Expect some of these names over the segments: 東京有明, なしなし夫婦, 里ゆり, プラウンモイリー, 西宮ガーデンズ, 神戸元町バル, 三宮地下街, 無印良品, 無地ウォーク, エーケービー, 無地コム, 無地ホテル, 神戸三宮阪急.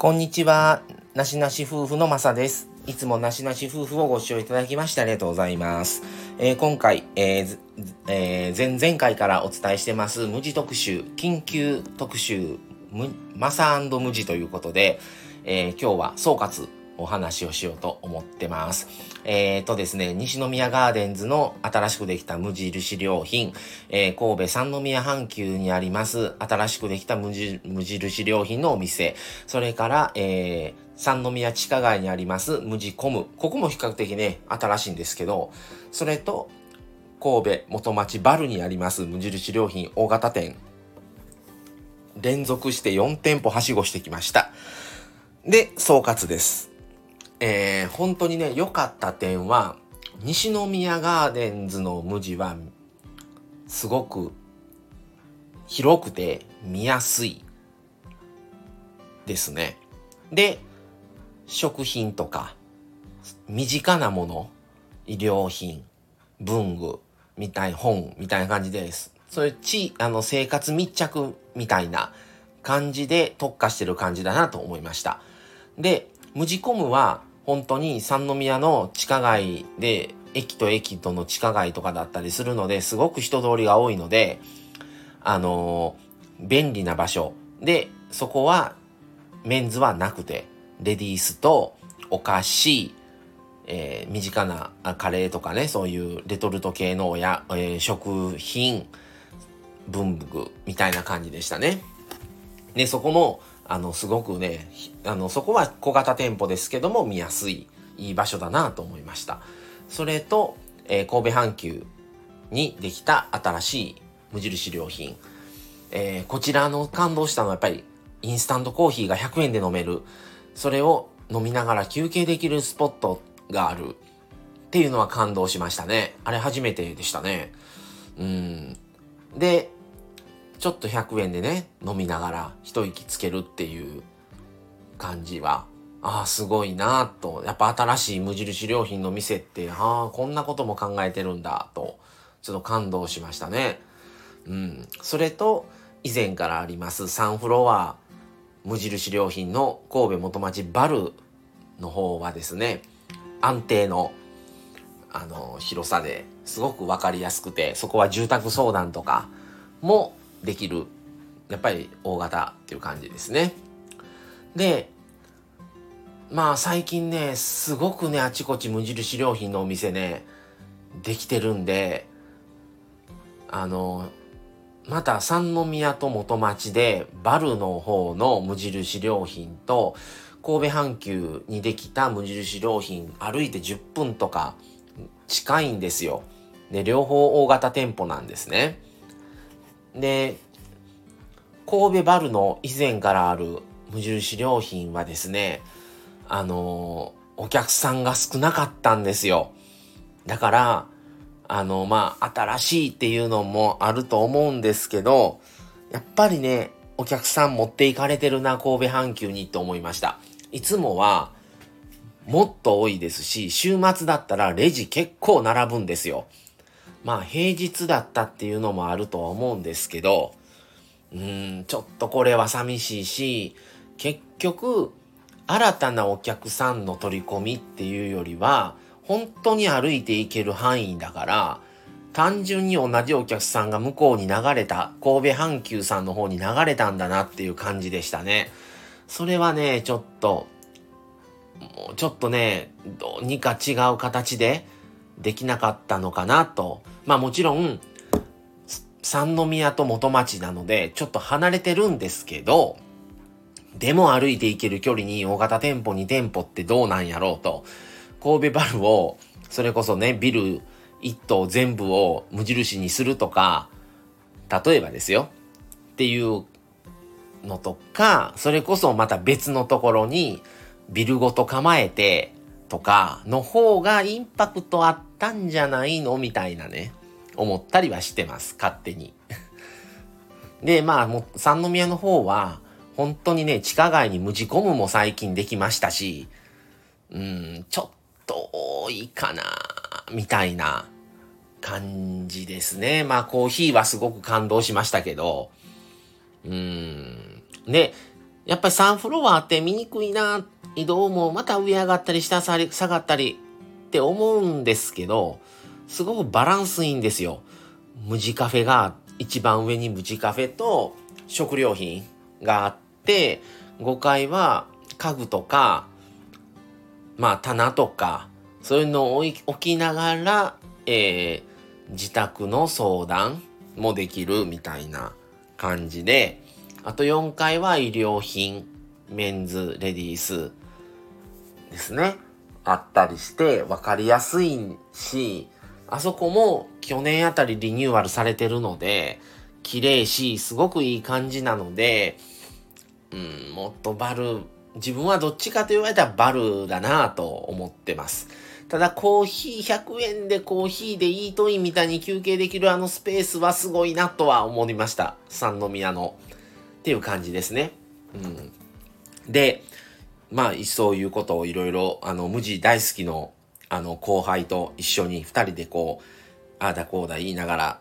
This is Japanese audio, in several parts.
こんにちは、なしなし夫婦のまさです。いつもなしなし夫婦をご視聴いただきましてありがとうございます。今回、前々回からお伝えしてます無地特集、緊急特集マサ&無地ということで、今日は総括お話をしようと思ってます。ですね、西宮ガーデンズの新しくできた無印良品、神戸三宮阪急にあります新しくできた無印良品のお店、それから、三宮地下街にあります無地コム、ここも比較的ね新しいんですけど、それと神戸元町バルにあります無印良品大型店、連続して4店舗はしごしてきました。で、総括です。本当にね、良かった点は、西宮ガーデンズの無地は、すごく広くて見やすいですね。で、食品とか、身近なもの、衣料品、文具、本みたいな感じです。そういう生活密着みたいな感じで特化してる感じだなと思いました。で、無地コムは、本当に三宮の地下街で、駅と駅との地下街とかだったりするので、すごく人通りが多いので、便利な場所で、そこはメンズはなくて、レディースとお菓子、身近なカレーとかね、そういうレトルト系の食品、文具みたいな感じでしたね。で、そこもすごくね、そこは小型店舗ですけども見やすい、いい場所だなと思いました。それと、神戸阪急にできた新しい無印良品。こちらの感動したのはやっぱりインスタントコーヒーが100円で飲める。それを飲みながら休憩できるスポットがあるっていうのは感動しましたね。あれ初めてでしたね。で、ちょっと100円でね、飲みながら一息つけるっていう感じは、すごいなぁと、やっぱ新しい無印良品の店って、こんなことも考えてるんだと、ちょっと感動しましたね。それと、以前からあります3フロア、無印良品の神戸元町バルの方はですね、安定の、広さですごくわかりやすくて、そこは住宅相談とかも、できる、やっぱり大型っていう感じですね。で、最近ね、すごくね、あちこち無印良品のお店ねできてるんで、また三宮と元町でバルの方の無印良品と神戸阪急にできた無印良品、歩いて10分とか近いんですよ。で、両方大型店舗なんですね。で、神戸バルの以前からある無印良品はですね、お客さんが少なかったんですよ。だから、新しいっていうのもあると思うんですけど、やっぱりね、お客さん持っていかれてるな、神戸阪急にと思いました。いつもは、もっと多いですし、週末だったらレジ結構並ぶんですよ。平日だったっていうのもあるとは思うんですけど、ちょっとこれは寂しいし、結局、新たなお客さんの取り込みっていうよりは、本当に歩いていける範囲だから、単純に同じお客さんが向こうに流れた、神戸阪急さんの方に流れたんだなっていう感じでしたね。それはね、ちょっとね、どうにか違う形で、できなかったのかなと。もちろん、三宮と元町なので、ちょっと離れてるんですけど、でも歩いていける距離に大型店舗2店舗ってどうなんやろうと。神戸バルを、それこそね、ビル1棟全部を無印にするとか、例えばですよ、っていうのとか、それこそまた別のところにビルごと構えて、とかの方がインパクトあったんじゃないのみたいなね、思ったりはしてます、勝手に。で、もう三宮の方は本当にね、地下街に無地コムも最近できましたし、ちょっと多いかなみたいな感じですね。コーヒーはすごく感動しましたけど、で、やっぱり3フロアって見にくいな、移動もまた上上がったり下下がったりって思うんですけど、すごくバランスいいんですよ。無地カフェが一番上に無地カフェと食料品があって、5階は家具とかまあ棚とかそういうのを置きながら、自宅の相談もできるみたいな感じで、あと4階は衣料品、メンズ、レディースですね、あったりして分かりやすいし、あそこも去年あたりリニューアルされてるので綺麗し、すごくいい感じなので、もっとバル、自分はどっちかと言われたらバルだなぁと思ってます。ただコーヒー100円でコーヒーでイートインみたいに休憩できるあのスペースはすごいなとは思いました。三宮のっていう感じですね。で、まあそういうことをいろいろ無地大好きの後輩と一緒に2人でこうああだこうだ言いながら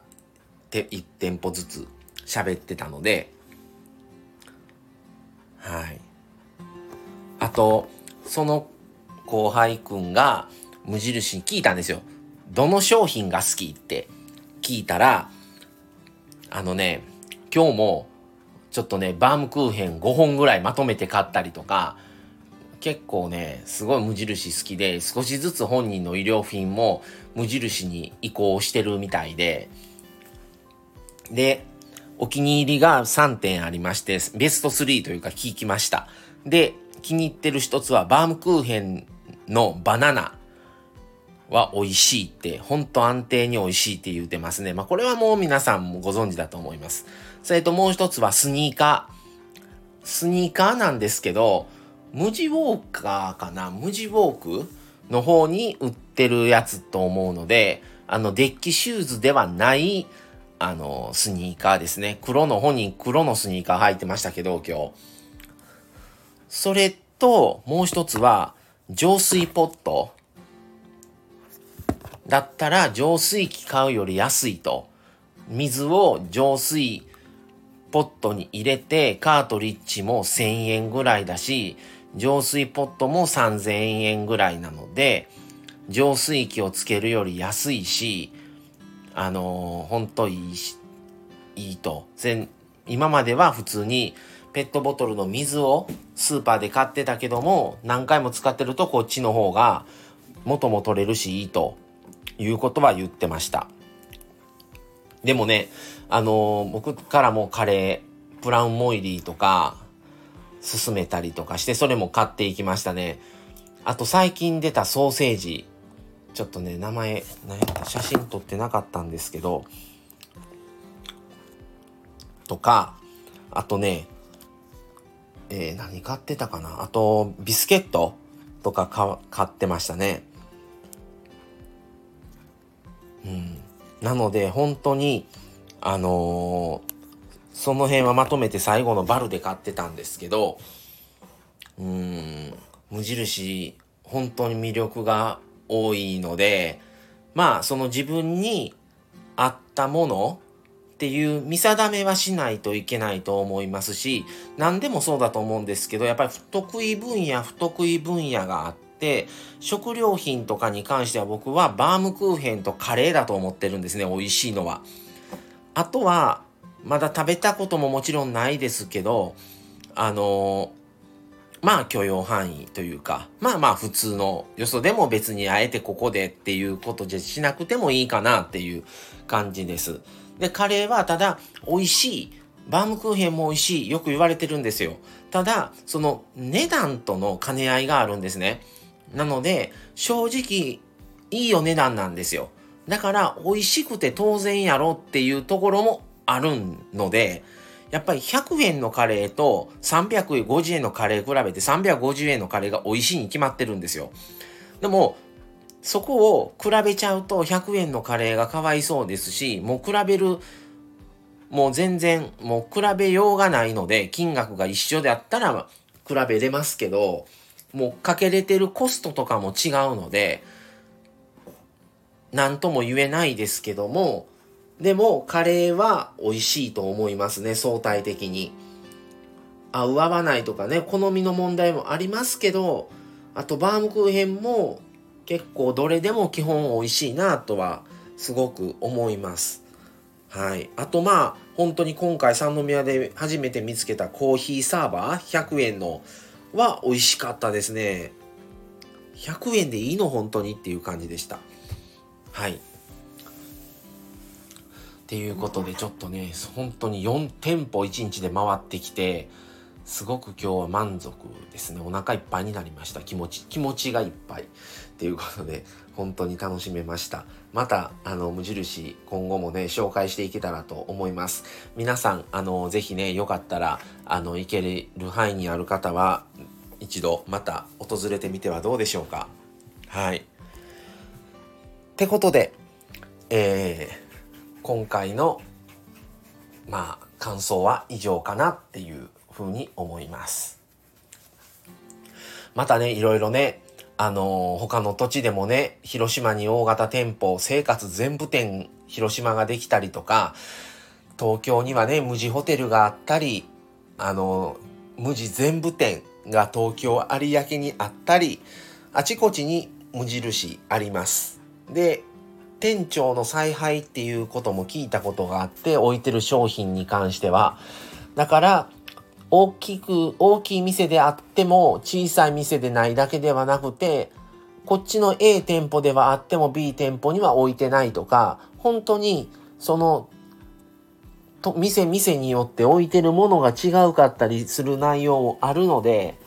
1店舗ずつ喋ってたので、はい。あとその後輩くんが無印に聞いたんですよ。どの商品が好きって聞いたら、今日もちょっとねバームクーヘン5本ぐらいまとめて買ったりとか、結構ねすごい無印好きで、少しずつ本人の衣料品も無印に移行してるみたいで、でお気に入りが3点ありまして、ベスト3というか聞きました。で気に入ってる一つはバームクーヘンのバナナは美味しいって、ほんと安定に美味しいって言うてますね。まあこれはもう皆さんもご存知だと思います。それともう一つはスニーカーなんですけど、無地ウォーカーかな、無地ウォークの方に売ってるやつと思うので、デッキシューズではないスニーカーですね。本人黒のスニーカー履いてましたけど今日。それともう一つは浄水ポットだったら浄水器買うより安いと、水を浄水ポットに入れてカートリッジも1000円ぐらいだし、浄水ポットも3000円ぐらいなので浄水器をつけるより安いし、ほんといいと。今までは普通にペットボトルの水をスーパーで買ってたけども、何回も使ってるとこっちの方が元も取れるしいいということは言ってました。でもね、僕からもカレー、プラウンモイリーとか勧めたりとかして、それも買っていきましたね。あと最近出たソーセージ、ちょっとね名前何やった、写真撮ってなかったんですけどとか、あとね何買ってたかな、あとビスケットとか買ってましたね。なので本当にその辺はまとめて最後のバルで買ってたんですけど、無印本当に魅力が多いので、まあその自分に合ったものっていう見定めはしないといけないと思いますし、何でもそうだと思うんですけど、やっぱり不得意分野があって、食料品とかに関しては僕はバームクーヘンとカレーだと思ってるんですね、美味しいのは。あとはまだ食べたことももちろんないですけど、まあ許容範囲というか、まあ普通のよそでも別にあえてここでっていうことじゃしなくてもいいかなっていう感じです。でカレーはただ美味しい、バームクーヘンも美味しいよく言われてるんですよ。ただその値段との兼ね合いがあるんですね。なので正直いいお値段なんですよ。だから美味しくて当然やろっていうところもあるので、やっぱり100円のカレーと350円のカレー比べて350円のカレーが美味しいに決まってるんですよ。でもそこを比べちゃうと100円のカレーがかわいそうですし、もう全然もう比べようがないので、金額が一緒であったら比べれますけど、もうかけれてるコストとかも違うので何とも言えないですけども、でもカレーは美味しいと思いますね、相対的に。合う合わないとかね、好みの問題もありますけど、あとバームクーヘンも結構どれでも基本美味しいなとはすごく思います。はい、あとまあ本当に今回三宮で初めて見つけたコーヒーサーバー100円のは美味しかったですね。100円でいいの本当にっていう感じでした。はいっていうことで、ちょっとね本当に4店舗1日で回ってきて、すごく今日は満足ですね。お腹いっぱいになりました。気持ちがいっぱいっていうことで本当に楽しめました。また無印今後もね紹介していけたらと思います。皆さんぜひねよかったら行ける範囲にある方は一度また訪れてみてはどうでしょうか。はいってことで、今回のまあ感想は以上かなっていう風に思います。またねいろいろね他の土地でもね、広島に大型店舗生活全部店広島ができたりとか、東京にはね無地ホテルがあったり、無地全部店が東京有明にあったり、あちこちに無印あります。で店長の采配っていうことも聞いたことがあって、置いてる商品に関してはだから大きい店であっても小さい店でないだけではなくて、こっちの A 店舗ではあっても B 店舗には置いてないとか、本当にその店によって置いてるものが違うかったりする内容もあるので、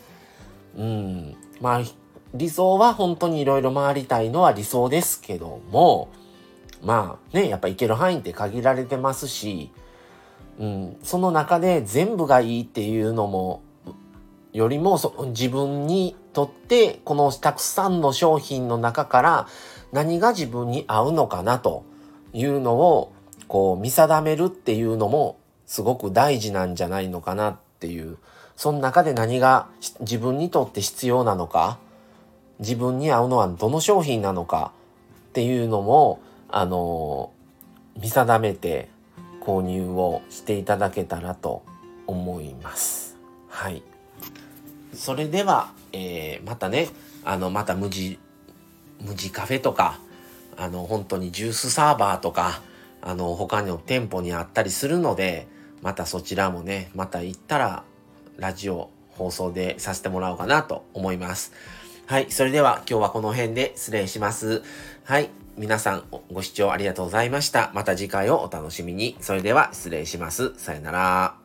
まあ理想は本当にいろいろ回りたいのは理想ですけども、まあねやっぱ行ける範囲って限られてますし、その中で全部がいいっていうのもよりも、自分にとってこのたくさんの商品の中から何が自分に合うのかなというのをこう見定めるっていうのもすごく大事なんじゃないのかなっていう、その中で何が自分にとって必要なのか、自分に合うのはどの商品なのかっていうのも見定めて購入をしていただけたらと思います。はい。それでは、またね、また無地カフェとか、本当にジュースサーバーとか、他の店舗にあったりするので、またそちらもね、また行ったらラジオ放送でさせてもらおうかなと思います。はい。それでは今日はこの辺で失礼します。はい。皆さんご視聴ありがとうございました。また次回をお楽しみに。それでは失礼します。さよなら。